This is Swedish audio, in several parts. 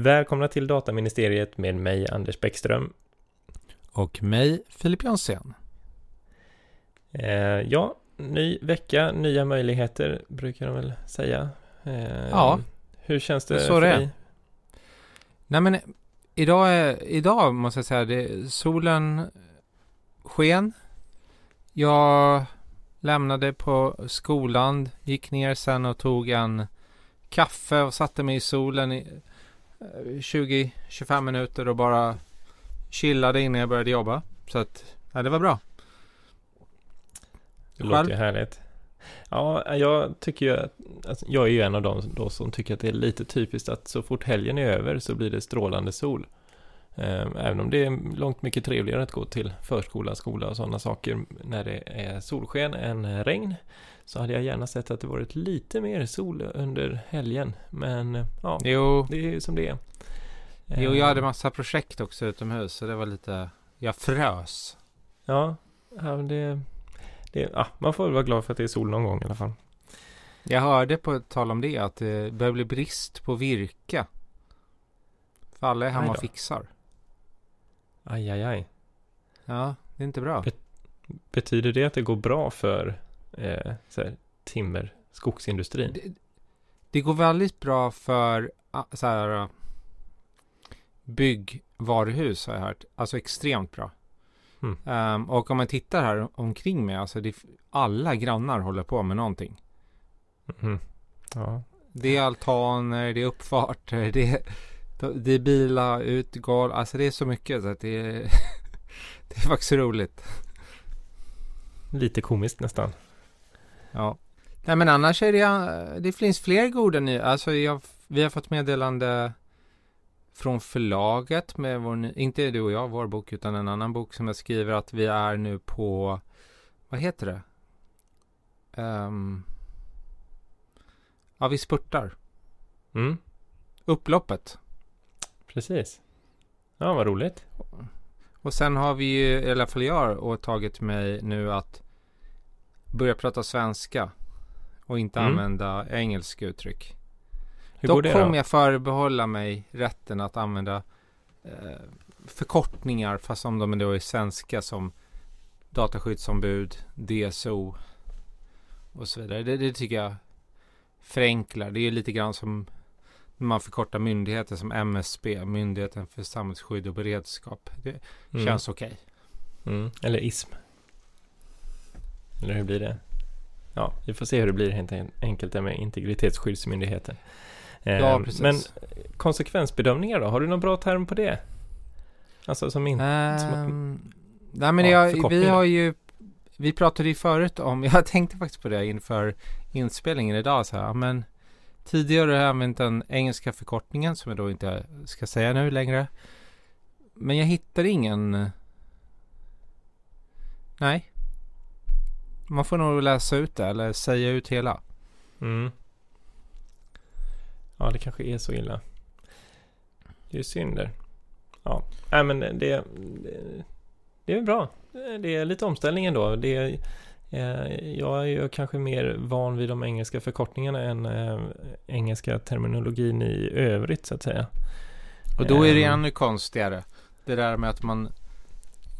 Välkomna till Dataministeriet med mig Anders Beckström. Och mig Filip Jansson. Ja, ny vecka, nya möjligheter brukar de väl säga. Ja. Hur känns det för dig? Nej men idag måste jag säga det, solen sken. Jag lämnade på skolan, gick ner sen och tog en kaffe och satte mig i solen i 20-25 minuter och bara chillade innan jag började jobba. Så att, ja, det var bra. Det låter ju härligt. Ja, jag tycker ju att jag är ju en av dem då som tycker att det är lite typiskt att så fort helgen är över så blir det strålande sol. Även om det är långt mycket trevligare att gå till förskola, skola och sådana saker när det är solsken än regn, så hade jag gärna sett att det varit lite mer sol under helgen. Men ja, det är ju som det är. Jo, jag hade massa projekt också utomhus så det var lite... Jag frös. Ja, man får väl vara glad för att det är sol någon gång i alla fall. Jag hörde på tal om det att det börjar bli brist på virka. För alla är hemma och fixar. Aj. Ja, det är inte bra. Betyder det att det går bra för timmer, skogsindustrin? Det går väldigt bra för så här, byggvaruhus har jag hört. Alltså extremt bra. Och om man tittar här omkring mig, alltså alla grannar håller på med någonting. Mm. Ja. Det är altaner, det är uppfarter, det är bilar, utgård, alltså det är så mycket så att det är faktiskt roligt. Lite komiskt nästan. Ja. Nej men annars är det finns fler goda nu. Alltså vi har fått meddelande från förlaget med inte du och jag, vår bok, utan en annan bok som jag skriver att vi är nu på, vad heter det? Vi spurtar. Mm. Upploppet. Precis. Ja, vad roligt. Och sen har vi ju, i alla fall jag, åtagit mig nu att börja prata svenska och inte använda engelska uttryck. Hur går det då? Då kommer jag förbehålla mig rätten att använda förkortningar, fast om de då är svenska, som dataskyddsombud, DSO och så vidare. Det tycker jag förenklar. Det är ju lite grann som man förkortar myndigheter som MSB, Myndigheten för samhällsskydd och beredskap. Det känns okej. Mm. Eller ISM. Eller hur blir det? Ja, vi får se hur det blir helt enkelt med integritetsskyddsmyndigheten. Ja, precis. Men konsekvensbedömningar då? Har du någon bra term på det? Alltså som inte... Nej, men vi pratade ju förut om... Jag tänkte faktiskt på det inför inspelningen idag. Så här, men tidigare har jag använt den engelska förkortningen som jag då inte ska säga nu längre. Men jag hittar ingen... Nej. Man får nog läsa ut det eller säga ut hela. Mm. Ja, det kanske är så illa. Det är ju synder. Ja, nej, men det är bra. Det är lite omställning ändå. Jag är ju kanske mer van vid de engelska förkortningarna än engelska terminologin i övrigt så att säga. Och då är det ännu konstigare. Det där med att man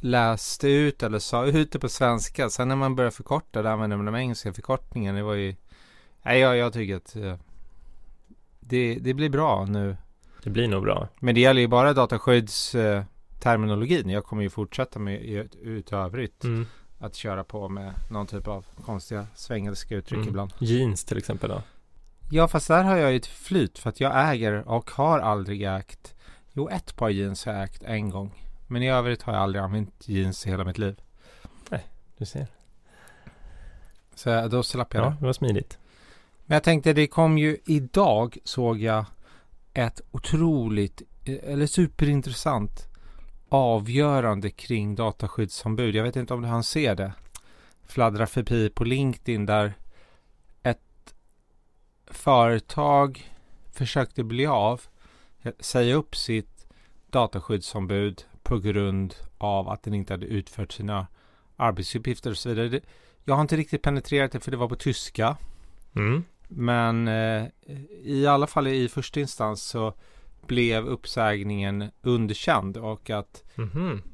läste ut eller sa ut det på svenska. Sen när man börjar förkorta det använder man de engelska förkortningarna. Det var ju... Nej, jag tycker att det blir bra nu. Det blir nog bra. Men det gäller ju bara dataskyddsterminologin. Jag kommer ju fortsätta med utövrigt. Mm. Att köra på med någon typ av konstiga svängelska uttryck ibland. Jeans till exempel då? Ja, fast där har jag ju ett flyt för att jag äger och har aldrig ägt. Jo, ett par jeans har jag ägt en gång. Men i övrigt har jag aldrig använt jeans i hela mitt liv. Nej, du ser. Så då slapp jag det. Ja, det var smidigt. Men jag tänkte, det kom ju idag, såg jag ett otroligt, eller superintressant avgörande kring dataskyddsombud. Jag vet inte om han ser det. Fladdrar förbi på LinkedIn där ett företag försökte säga upp sitt dataskyddsombud på grund av att den inte hade utfört sina arbetsuppgifter och så vidare. Jag har inte riktigt penetrerat det för det var på tyska. Men i alla fall i första instans så blev uppsägningen underkänd och att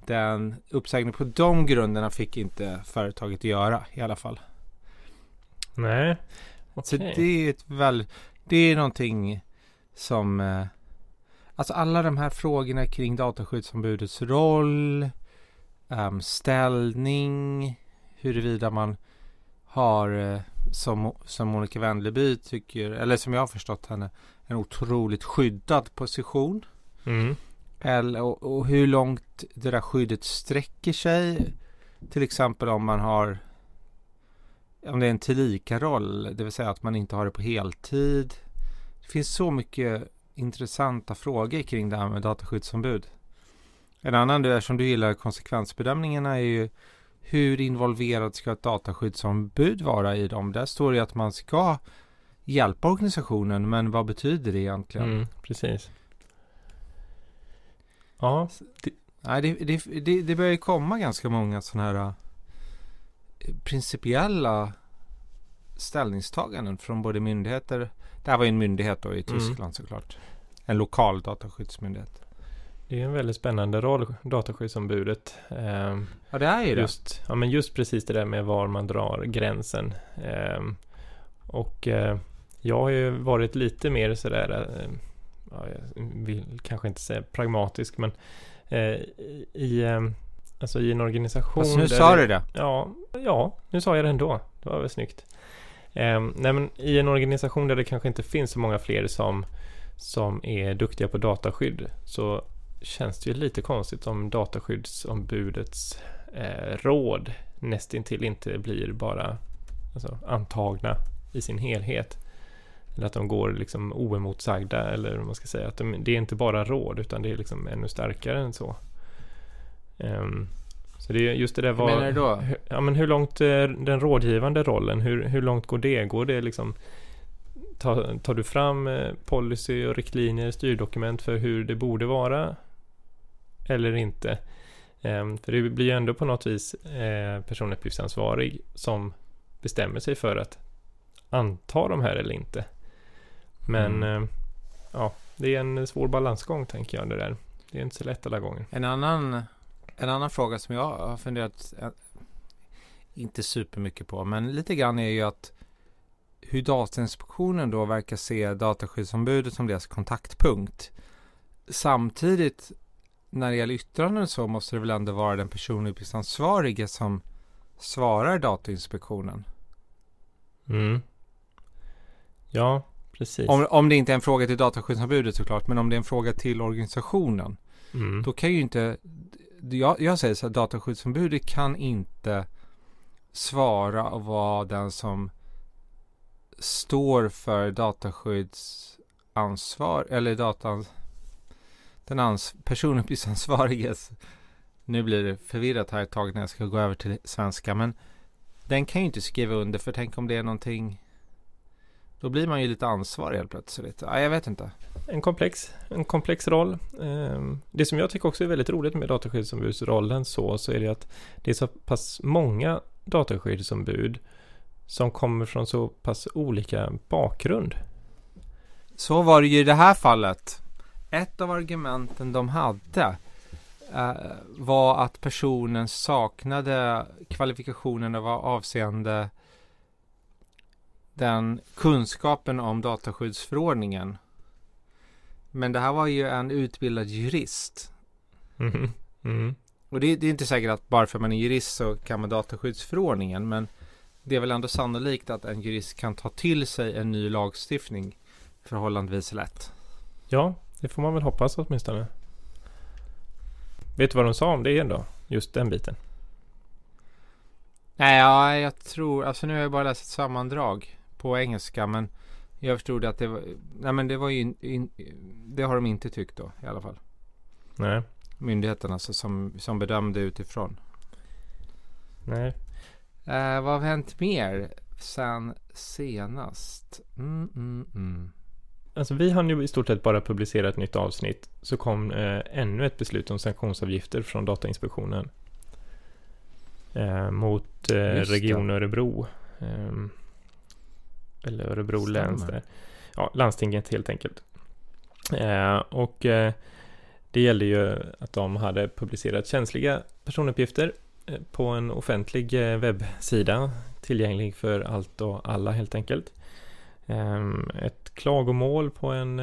den uppsägningen på de grunderna fick inte företaget göra i alla fall. Nej. Okay. Så det är det är någonting som alltså alla de här frågorna kring dataskyddsombudets roll, ställning, huruvida man har som Monika Wendleby tycker, eller som jag har förstått henne, en otroligt skyddad position. Mm. Och hur långt det där skyddet sträcker sig, till exempel om det är en tillikaroll, det vill säga att man inte har det på heltid. Det finns så mycket intressanta frågor kring det här med dataskyddsombud. En annan där som du gillar konsekvensbedömningarna är ju hur involverad ska ett dataskyddsombud vara i dem? Där står det att man ska hjälpa organisationen, men vad betyder det egentligen? Mm, precis. Ja. Det börjar ju komma ganska många sådana här principiella ställningstaganden från både myndigheter. Det här var ju en myndighet då i Tyskland såklart. En lokal dataskyddsmyndighet. Det är en väldigt spännande roll, dataskyddsombudet. Ja, det är ju just, det. Ja, men just precis det där med var man drar gränsen. Och jag har ju varit lite mer sådär, jag vill kanske inte säga pragmatisk, men alltså i en organisation... Alltså, nu sa du det. Ja, nu sa jag det ändå. Det var väl snyggt. Nej, men i en organisation där det kanske inte finns så många fler som är duktiga på dataskydd, så känns det ju lite konstigt om dataskyddsombudets råd nästintill inte blir bara antagna i sin helhet, eller att de går liksom oemotsagda, eller man ska säga att det är inte bara råd utan det är liksom ännu starkare än så. Så det är just det där vad menar du då? Ja, men hur långt den rådgivande rollen, hur långt går det liksom? Tar du fram policy och riktlinjer, styrdokument för hur det borde vara eller inte? För det blir ju ändå på något vis personuppgiftsansvarig som bestämmer sig för att anta de här eller inte. Men det är en svår balansgång, tänker jag, det där. Det är inte så lätt alla gånger. En annan fråga som jag har funderat inte supermycket på, men lite grann, är ju att hur Datainspektionen då verkar se dataskyddsombudet som deras kontaktpunkt. Samtidigt, när det gäller yttranden, så måste det väl ändå vara den personuppgiftsansvarige som svarar Datainspektionen. Mm. Ja, precis. Om det inte är en fråga till dataskyddsombudet såklart, men om det är en fråga till organisationen, då kan ju inte... Jag säger så här, dataskyddsombudet kan inte svara och vara den som står för dataskyddsansvar eller personuppgiftsansvariges. Nu blir det förvirrat här ett tag när jag ska gå över till svenska, men den kan ju inte skriva under, för tänk om det är någonting, då blir man ju lite ansvarig helt plötsligt. Jag vet inte. En komplex roll. Det som jag tycker också är väldigt roligt med dataskyddsombudsrollen så är det att det är så pass många dataskyddsombud som kommer från så pass olika bakgrund. Så var det ju i det här fallet. Ett av argumenten de hade var att personen saknade kvalifikationerna vad avseende den kunskapen om dataskyddsförordningen. Men det här var ju en utbildad jurist. Mm. Mm. Och det är inte säkert att bara för man är jurist så kan man dataskyddsförordningen, men det är väl ändå sannolikt att en jurist kan ta till sig en ny lagstiftning förhållandevis lätt. Ja, det får man väl hoppas åtminstone. Vet du vad de sa om det då? Just den biten. Nej, jag tror... Alltså nu har jag bara läst ett sammandrag på engelska, men jag förstod att det var... Nej, men det var ju... det har de inte tyckt då, i alla fall. Nej. Myndigheterna alltså, som bedömde utifrån. Nej. Vad har hänt mer sen senast? Alltså, vi har nu i stort sett bara publicerat ett nytt avsnitt, så kom ännu ett beslut om sanktionsavgifter från Datainspektionen mot Region Örebro eller Örebro läns, landstinget helt enkelt. Och det gällde ju att de hade publicerat känsliga personuppgifter på en offentlig webbsida, tillgänglig för allt och alla helt enkelt. Ett klagomål på en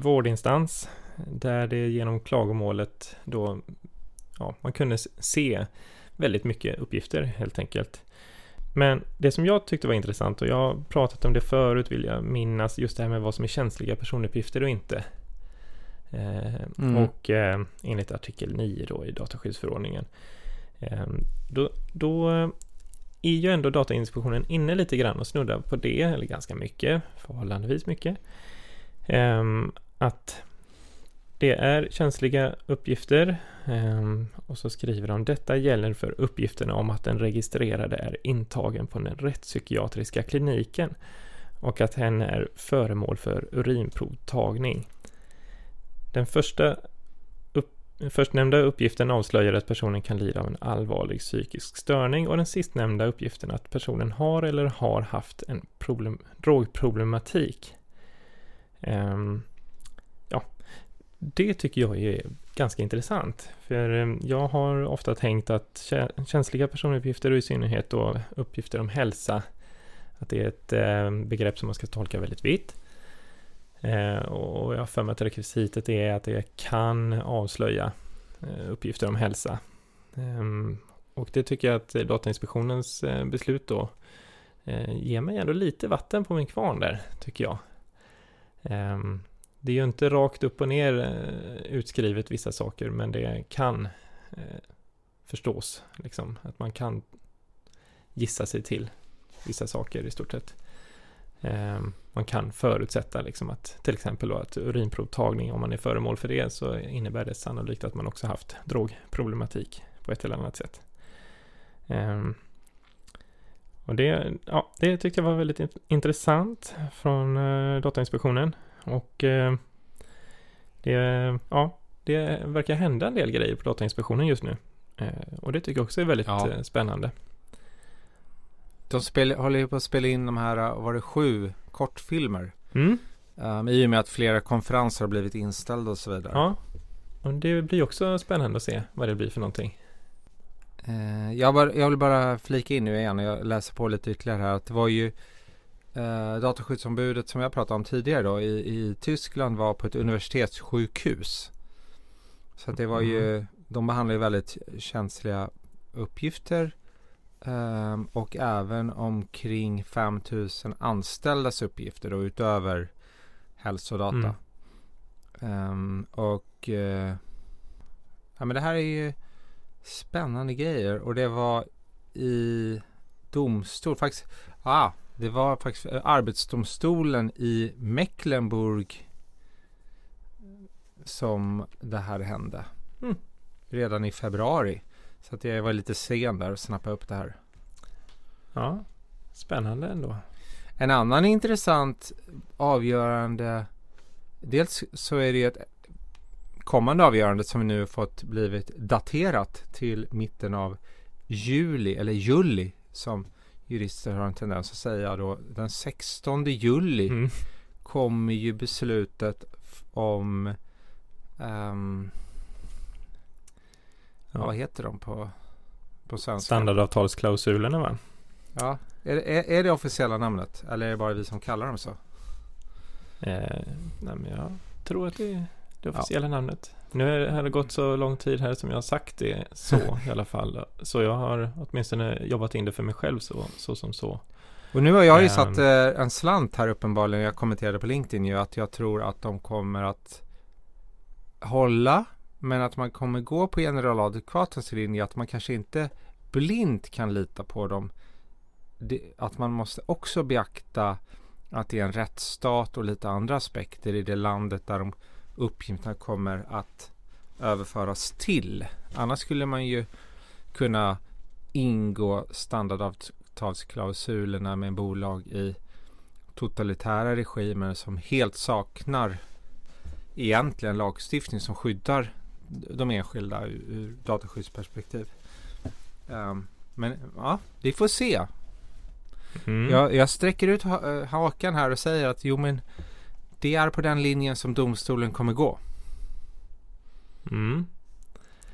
vårdinstans där det genom klagomålet då, ja, man kunde se väldigt mycket uppgifter helt enkelt. Men det som jag tyckte var intressant, och jag har pratat om det förut vill jag minnas, just det här med vad som är känsliga personuppgifter och inte. Och enligt artikel 9 då i dataskyddsförordningen. Då är ju ändå Datainspektionen inne lite grann och snuddar på det, eller ganska mycket, förhållandevis mycket. Att det är känsliga uppgifter, och så skriver de: detta gäller för uppgifterna om att den registrerade är intagen på den rättspsykiatriska kliniken och att hen är föremål för urinprovtagning. Den förstnämnda uppgiften avslöjar att personen kan lida av en allvarlig psykisk störning, och den sistnämnda uppgiften att personen har eller har haft en drogproblematik. Det tycker jag är ganska intressant, för jag har ofta tänkt att känsliga personuppgifter, och i synnerhet då uppgifter om hälsa, att det är ett begrepp som man ska tolka väldigt vitt. Och jag har för mig att rekvisitet är att det kan avslöja uppgifter om hälsa. Och det tycker jag att Datainspektionens beslut då ger mig ändå lite vatten på min kvarn där, tycker jag. Det är ju inte rakt upp och ner utskrivet vissa saker, men det kan förstås, liksom, att man kan gissa sig till vissa saker i stort sett. Man kan förutsätta, liksom, att till exempel då, att urinprovtagning, om man är föremål för det, så innebär det sannolikt att man också haft drogproblematik på ett eller annat sätt. Och det tyckte jag var väldigt intressant från Datainspektionen. Och det verkar hända en del grejer på Datainspektionen just nu. Och det tycker jag också är väldigt spännande. De håller ju på att spela in de här, var det 7 kortfilmer? I och med att flera konferenser har blivit inställda och så vidare. Ja, och det blir också spännande att se vad det blir för någonting. Jag vill bara flika in nu igen, och jag läser på lite ytterligare här, att det var ju dataskyddsombudet som jag pratade om tidigare då, i Tyskland, var på ett universitetssjukhus. Så att det var ju, de behandlar ju väldigt känsliga uppgifter, och även omkring 5000 anställdas uppgifter då, utöver hälsodata. Men det här är ju spännande grejer, och det var i domstol faktiskt. Det var faktiskt arbetsdomstolen i Mecklenburg som det här hände. Redan i februari. Så att jag var lite sen där och snappade upp det här. Ja, spännande ändå. En annan intressant avgörande, dels så är det ett kommande avgörande som vi nu fått blivit daterat till mitten av juli, eller juli som jurister har en tendens att säga då. Den 16 juli kommer ju beslutet om vad heter de på svenska? Standardavtalsklausulerna, va? Ja, är det officiella namnet? Eller är det bara vi som kallar dem så? Nej, men jag tror att det är det officiella namnet. Nu har det gått så lång tid här som jag har sagt det så i alla fall. Så jag har åtminstone jobbat in det för mig själv så. Och nu har jag ju satt en slant här uppenbarligen. Jag kommenterade på LinkedIn ju att jag tror att de kommer att hålla, men att man kommer gå på generaladvokatens linje, att man kanske inte blint kan lita på dem. Att man måste också beakta att det är en rättsstat och lite andra aspekter i det landet där de uppgifterna kommer att överföras till. Annars skulle man ju kunna ingå standardavtalsklausulerna med bolag i totalitära regimer som helt saknar egentligen lagstiftning som skyddar de enskilda ur dataskyddsperspektiv. Vi får se. Jag sträcker ut hakan här och säger att jo, men Det är på den linjen som domstolen kommer gå. Mm.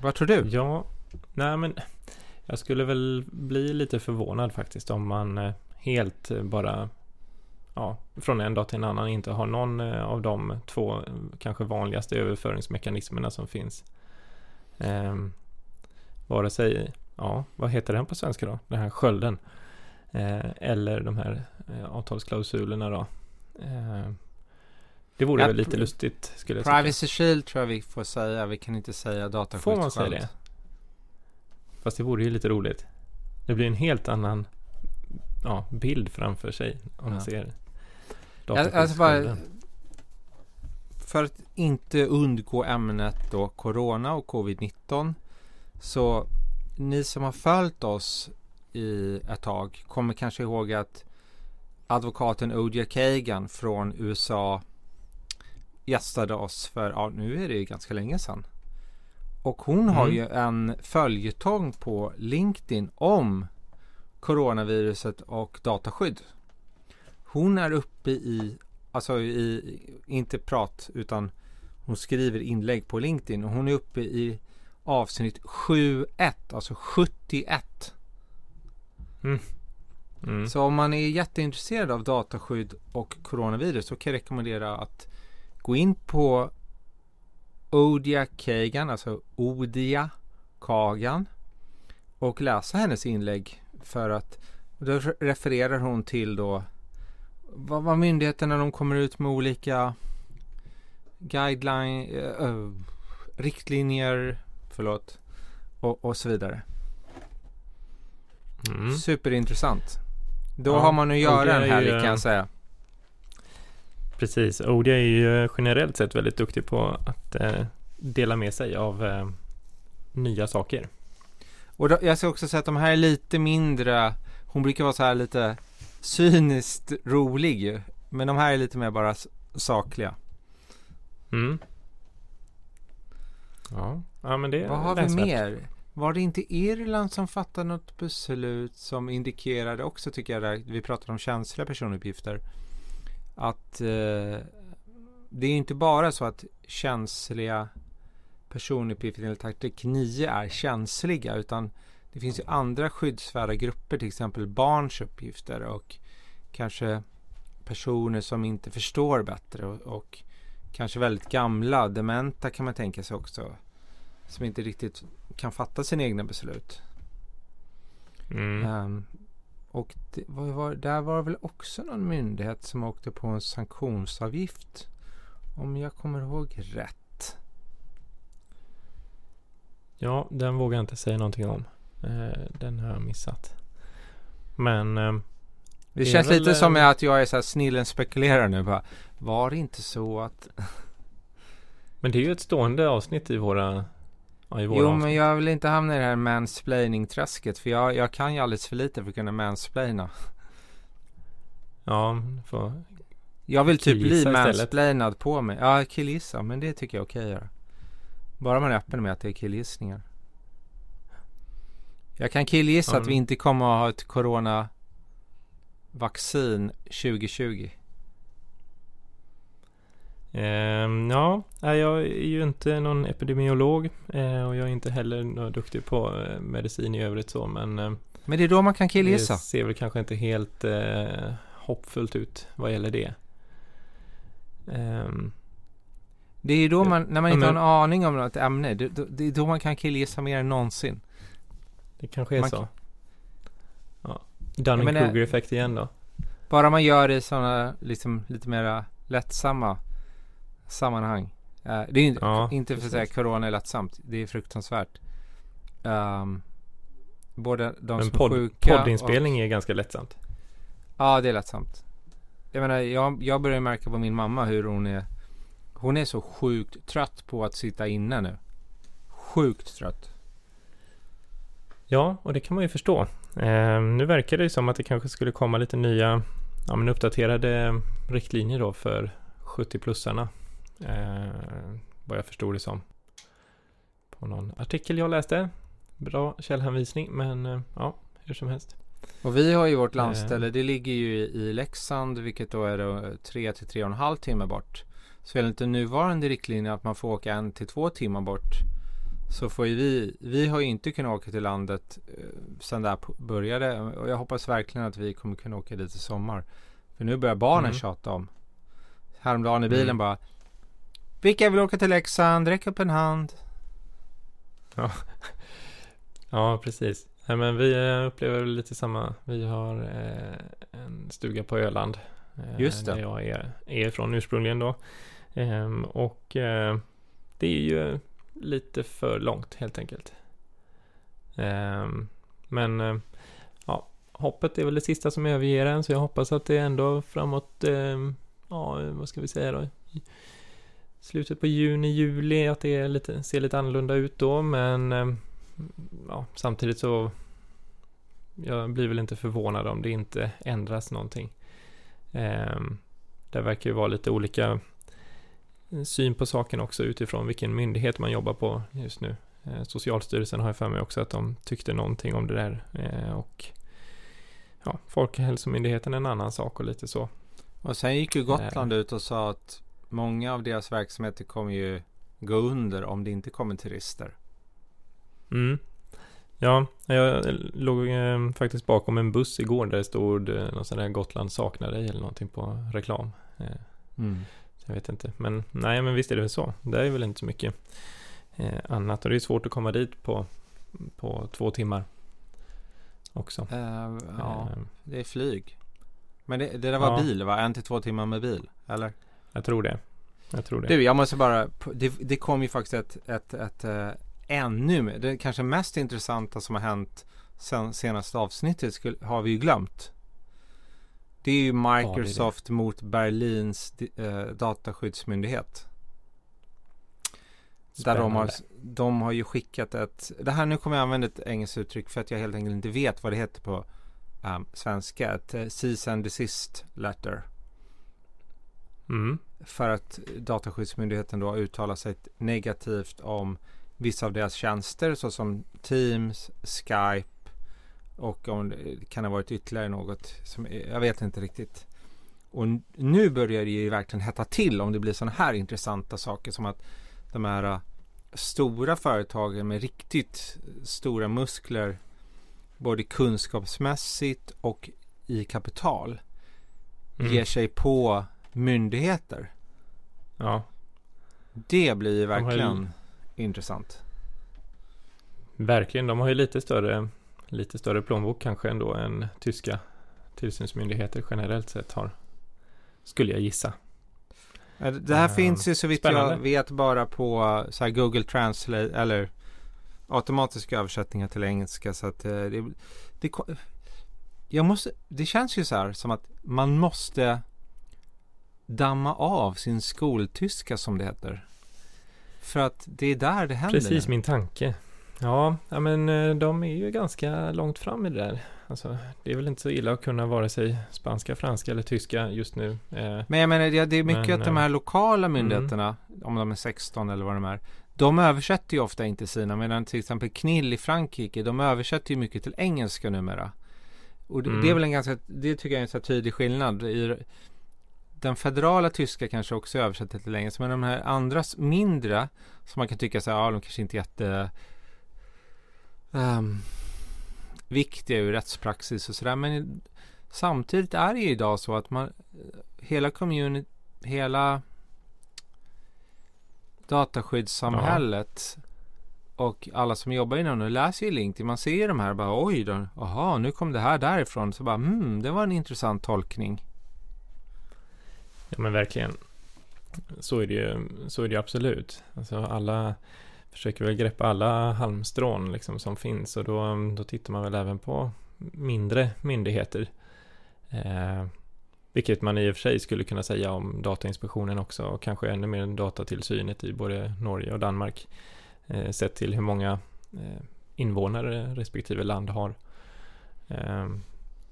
Vad tror du? Ja, nej men jag skulle väl bli lite förvånad faktiskt om man helt bara från en dag till en annan inte har någon av de två kanske vanligaste överföringsmekanismerna som finns. Vare sig, vad heter den på svenska då? Den här skölden. Eller de här avtalsklausulerna då. Det vore väl lite lustigt skulle jag säga. Privacy shield tror jag vi får säga. Vi kan inte säga dataskydd. Får man säga det? Fast det vore ju lite roligt. Det blir en helt annan bild framför sig om man ser för att inte undgå ämnet då corona och covid-19, så ni som har följt oss i ett tag kommer kanske ihåg att advokaten Odia Keegan från USA gästade oss för nu är det ju ganska länge sedan. Och hon har ju en följetong på LinkedIn om coronaviruset och dataskydd. Hon är uppe i, inte prat utan hon skriver inlägg på LinkedIn, och hon är uppe i avsnitt 7.1, alltså 71. Mm. Mm. Så om man är jätteintresserad av dataskydd och coronavirus så kan jag rekommendera att gå in på Odia Keegan, alltså Odia Keegan, och läsa hennes inlägg, för att då refererar hon till då vad myndigheterna de kommer ut med olika guideline riktlinjer och så vidare. Superintressant. Då har man att göra den här, kan jag säga. Precis, Odia är ju generellt sett väldigt duktig på att dela med sig av nya saker. Och då, jag ska också säga att de här är lite mindre, hon brukar vara så här lite cyniskt rolig, men de här är lite mer bara sakliga. Mm. Ja men det är vad har vi mer? Var det inte Irland som fattade något beslut som indikerade också, tycker jag, där vi pratade om känsliga personuppgifter, att det är inte bara så att känsliga personuppgifter enligt artikel 9 är känsliga, utan det finns ju andra skyddsvärda grupper, till exempel barns uppgifter och kanske personer som inte förstår bättre och kanske väldigt gamla, dementa kan man tänka sig också, som inte riktigt kan fatta sina egna beslut. Och det var väl också någon myndighet som åkte på en sanktionsavgift, om jag kommer ihåg rätt. Ja, den vågar jag inte säga någonting om. Den har jag missat. Men det känns lite som att jag är så här snillen spekulerar nu. Bara, var det inte så att... Men det är ju ett stående avsnitt i våra... men jag vill inte hamna i det här mansplaining-träsket, för jag kan ju alldeles för lite för att kunna mansplaina. Ja, jag vill typ bli mansplainad på mig. Ja, killgissa, men det tycker jag är okej. Bara man är öppen med att det är killgissningar. Jag kan killgissa att vi inte kommer att ha ett coronavaccin 2020. Jag är ju inte någon epidemiolog och jag är inte heller duktig på medicin i övrigt så, men det är då man kan killgissa. Det ser väl kanske inte helt hoppfullt ut vad gäller det. Det är ju då man, när man inte har en aning om något ämne, det är då man kan killgissa mer än någonsin. Det kanske är så. Ja. Dunning-Kruger-effekt igen då. Bara man gör det i sådana liksom lite mera lättsamma sammanhang. Det är inte för att säga corona är lättsamt. Det är fruktansvärt. Både de men som är sjuka. Poddinspelning är ganska lättsamt. Ja, det är lättsamt. Jag menar, jag börjar märka på min mamma hur hon är. Hon är så sjukt trött på att sitta inne nu. Sjukt trött. Ja, och det kan man ju förstå. Nu verkar det ju som att det kanske skulle komma lite nya uppdaterade riktlinjer då för 70-plussarna, vad jag förstod det som på någon artikel jag läste. Bra källhänvisning, men hur som helst. Och vi har ju vårt landställe, det ligger ju i Leksand, vilket då är då 3 till 3,5 timmar bort. Så enligt den nuvarande riktlinjen att man får åka 1 till 2 timmar bort, så får ju vi har ju inte kunnat åka till landet sedan det här började. Och jag hoppas verkligen att vi kommer kunna åka dit i sommar. För nu börjar barnen tjata om. Häromdagen i bilen bara, vilka vill åka till Leksand? Räck upp en hand. Ja, ja precis. Nej, men vi upplever lite samma. Vi har en stuga på Öland. Just det. Där jag är från ursprungligen då. Och det är ju lite för långt helt enkelt. Men ja, hoppet är väl det sista som överger en. Så jag hoppas att det är ändå framåt, ja vad ska vi säga då? Slutet på juni, juli, att det är lite, ser lite annorlunda ut då. Men ja, samtidigt så jag blir väl inte förvånad om det inte ändras någonting. Det verkar ju vara lite olika syn på saken också utifrån vilken myndighet man jobbar på just nu. Socialstyrelsen har ju för mig också att de tyckte någonting om det där. Och ja, Folkhälsomyndigheten är en annan sak och lite så. Och sen gick ju Gotland ut och sa att många av deras verksamheter kommer ju gå under om det inte kommer turister. Mm. Ja, jag låg faktiskt bakom en buss igår där det stod någon sån där Gotland saknar dig eller någonting på reklam. Så jag vet inte. Men nej, men visst är det väl så. Det är väl inte så mycket annat. Och det är svårt att komma dit på 2 timmar också. Ja, det är flyg. Men det där var bil, va? 1 till 2 timmar med bil, eller? Jag tror det. Du, jag måste bara... Det kom ju faktiskt ett ännu, det kanske mest intressanta som har hänt sen senaste avsnittet har vi ju glömt. Det är ju Microsoft mot Berlins dataskyddsmyndighet. Där de har ju skickat ett... Det här, nu kommer jag använda ett engelskt uttryck för att jag helt enkelt inte vet vad det heter på svenska. Ett cease and desist letter. För att dataskyddsmyndigheten då uttalar sig negativt om vissa av deras tjänster såsom Teams, Skype och om det kan ha varit ytterligare något som jag vet inte riktigt. Och nu börjar det ju verkligen hetta till om det blir sådana här intressanta saker som att de här stora företagen med riktigt stora muskler både kunskapsmässigt och i kapital ger sig på myndigheter. Ja. Det blir ju verkligen intressant. Verkligen, de har ju lite större plånbok kanske ändå än tyska tillsynsmyndigheter generellt sett har, skulle jag gissa. Det här finns ju så vitt jag vet bara på så här Google Translate eller automatiska översättningar till engelska, så att det känns ju så här som att man måste damma av sin skoltyska som det heter. För att det är där det händer. Precis min tanke. Ja, men de är ju ganska långt fram i det där. Alltså, det är väl inte så illa att kunna vare sig spanska, franska eller tyska just nu. Men jag menar, det är mycket att de här lokala myndigheterna, om de är 16 eller vad de är, de översätter ju ofta inte sina. Medan till exempel Knill i Frankrike, de översätter ju mycket till engelska numera. Och det är väl en ganska, det tycker jag är en så tydlig skillnad i... Den federala tyska kanske också översätter till engelska, men de här andra mindre som man kan tycka så här, de kanske inte är jätte viktiga ur rättspraxis och sådär, men samtidigt är det ju idag så att hela dataskyddssamhället och alla som jobbar inom nu läser ju LinkedIn, man ser ju de här bara oj då, aha, nu kom det här därifrån, så bara det var en intressant tolkning. Ja, men verkligen. Så är det ju absolut. Alltså alla försöker väl greppa alla halmstrån liksom som finns, och då tittar man väl även på mindre myndigheter. Vilket man i och för sig skulle kunna säga om Datainspektionen också, och kanske ännu mer datatillsynet i både Norge och Danmark. Sett till hur många invånare respektive land har.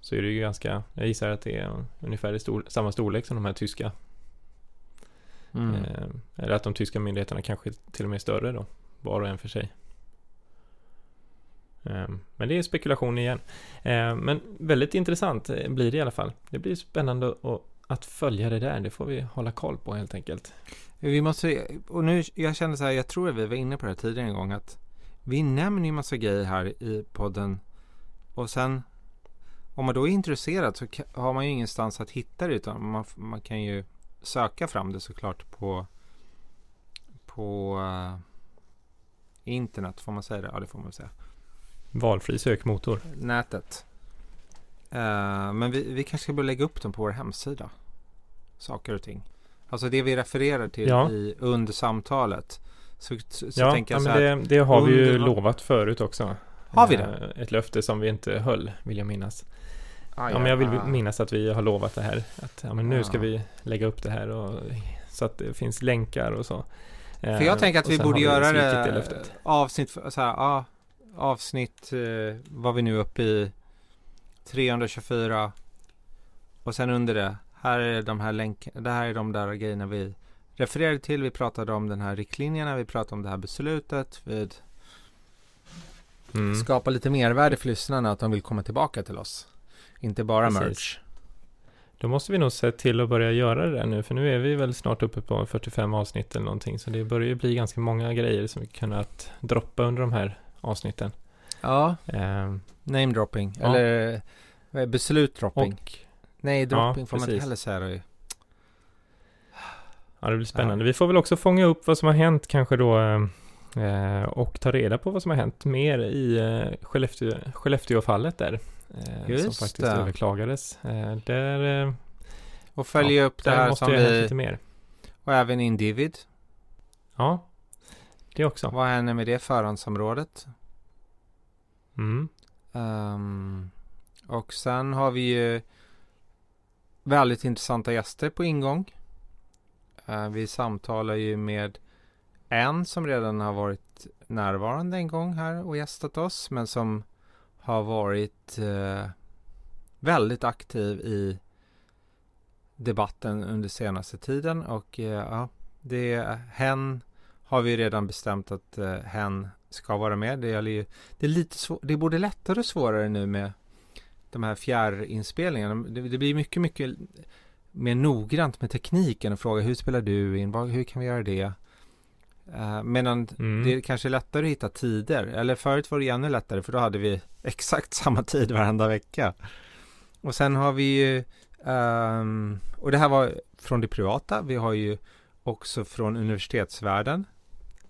Så är det ju ganska, jag gissar att det är ungefär i samma storlek som de här tyska. Eller att de tyska myndigheterna kanske till och med är större då, var och en för sig. Men det är spekulation igen. Men väldigt intressant blir det i alla fall. Det blir spännande att följa det där. Det får vi hålla koll på helt enkelt. Vi måste, och nu, jag känner så här, jag tror att vi var inne på det här tidigare en gång, att vi nämner ju massa grejer här i podden. Och sen, om man då är intresserad så har man ju ingenstans att hitta det, utan man kan ju söka fram det såklart på internet, får man säga det? Ja, det får man säga. Valfri sökmotor. Nätet. Men vi kanske ska börja lägga upp dem på vår hemsida. Saker och ting. Alltså det vi refererar till under samtalet. Så ja, tänker jag så här, men det har vi ju lovat förut också. Har vi det? Ett löfte som vi inte höll, vill jag minnas. Men jag vill minnas att vi har lovat det här. Att nu ska vi lägga upp det här och, så att det finns länkar och så. För jag tänker att vi borde göra det avsnitt var vi nu uppe i 324 och sen under det här är de här länken, det här är de där grejerna vi refererade till, vi pratade om den här riktlinjerna, vi pratade om det här beslutet vid skapa lite mervärde för lyssnarna att de vill komma tillbaka till oss, inte bara merch. Då måste vi nog se till att börja göra det nu, för nu är vi väl snart uppe på 45 avsnitt eller någonting, så det börjar ju bli ganska många grejer som vi kunnat droppa under de här avsnitten. Ja, name dropping eller beslut dropping. Dropping får man inte heller säga det ju. Ja, det blir spännande. Vi får väl också fånga upp vad som har hänt kanske då och ta reda på vad som har hänt mer i Skellefteåfallet där. Som faktiskt överklagades. Där, och följa upp det här som vi lite mer. Och även Individ. Ja, det också. Vad händer med det förhandsområdet? Och sen har vi ju väldigt intressanta gäster på ingång. Vi samtalar ju med en som redan har varit närvarande en gång här och gästat oss, men som har varit väldigt aktiv i debatten under senaste tiden, och hen har vi redan bestämt att hen ska vara med. Det är lite svårt, det är både lättare och svårare nu med de här fjärrinspelningarna. Det blir mycket, mycket mer noggrant med tekniken och fråga hur spelar du in, hur kan vi göra det? Medan det är kanske lättare att hitta tider, eller förut var det ännu lättare, för då hade vi exakt samma tid varenda vecka. Och sen har vi ju och det här var från det privata, vi har ju också från universitetsvärlden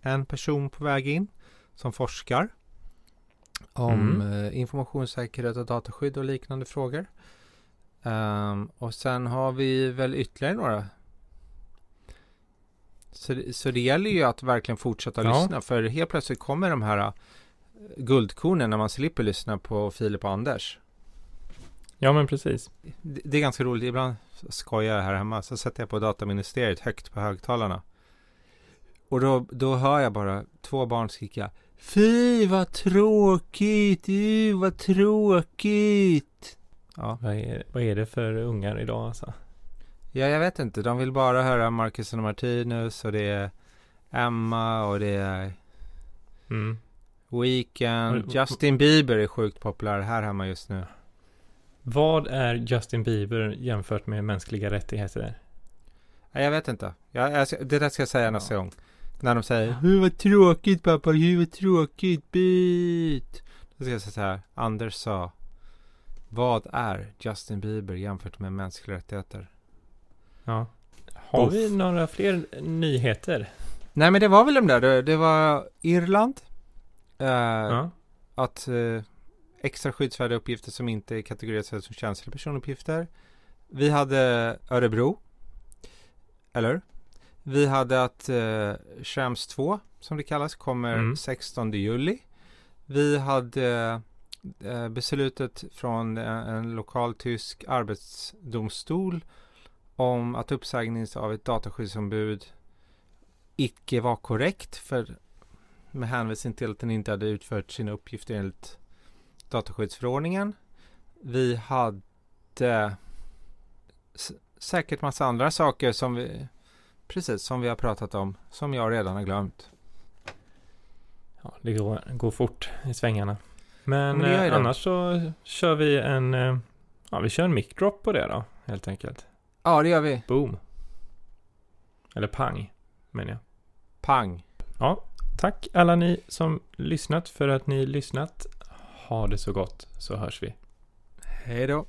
en person på väg in som forskar om informationssäkerhet och dataskydd och liknande frågor. Och sen har vi väl ytterligare några. Så det gäller ju att verkligen fortsätta lyssna, för helt plötsligt kommer de här guldkornen när man slipper lyssna på Filip och Anders. Ja, men precis. Det är ganska roligt. Ibland skojar jag här hemma, så sätter jag på Dataministeriet högt på högtalarna. Och då hör jag bara två barn skrika: "Fy, vad tråkigt! Vad tråkigt!" Ja. Vad är det för ungar idag alltså? Ja, jag vet inte. De vill bara höra Marcus och Martinus, och det är Emma, och det är Weekend. Justin Bieber är sjukt populär här hemma just nu. Vad är Justin Bieber jämfört med mänskliga rättigheter? Ja, jag vet inte. Det där ska jag säga nästa gång. När de säger "hur var tråkigt pappa, hur var tråkigt bit", då ska jag säga så här: Anders sa, vad är Justin Bieber jämfört med mänskliga rättigheter? Ja. Har vi några fler nyheter? Nej, men det var väl de där. Det var Irland. Att extra skyddsvärda uppgifter som inte kategoriseras som känsliga personuppgifter. Vi hade Örebro. Eller? Vi hade att Schrems 2, som det kallas, kommer 16 juli. Vi hade beslutet från en lokal tysk arbetsdomstol om att uppsägning av ett dataskyddsombud icke var korrekt, för med hänvisning till att den inte hade utfört sina uppgifter enligt dataskyddsförordningen. Vi hade säkert massa andra saker som vi har pratat om, som jag redan har glömt. Ja, det går fort i svängarna. Men annars så kör vi en mic drop på det då, helt enkelt. Ja, det gör vi. Boom. Eller pang, menar jag. Pang. Ja, tack alla ni som lyssnat för att ni lyssnat. Ha det så gott, så hörs vi. Hej då.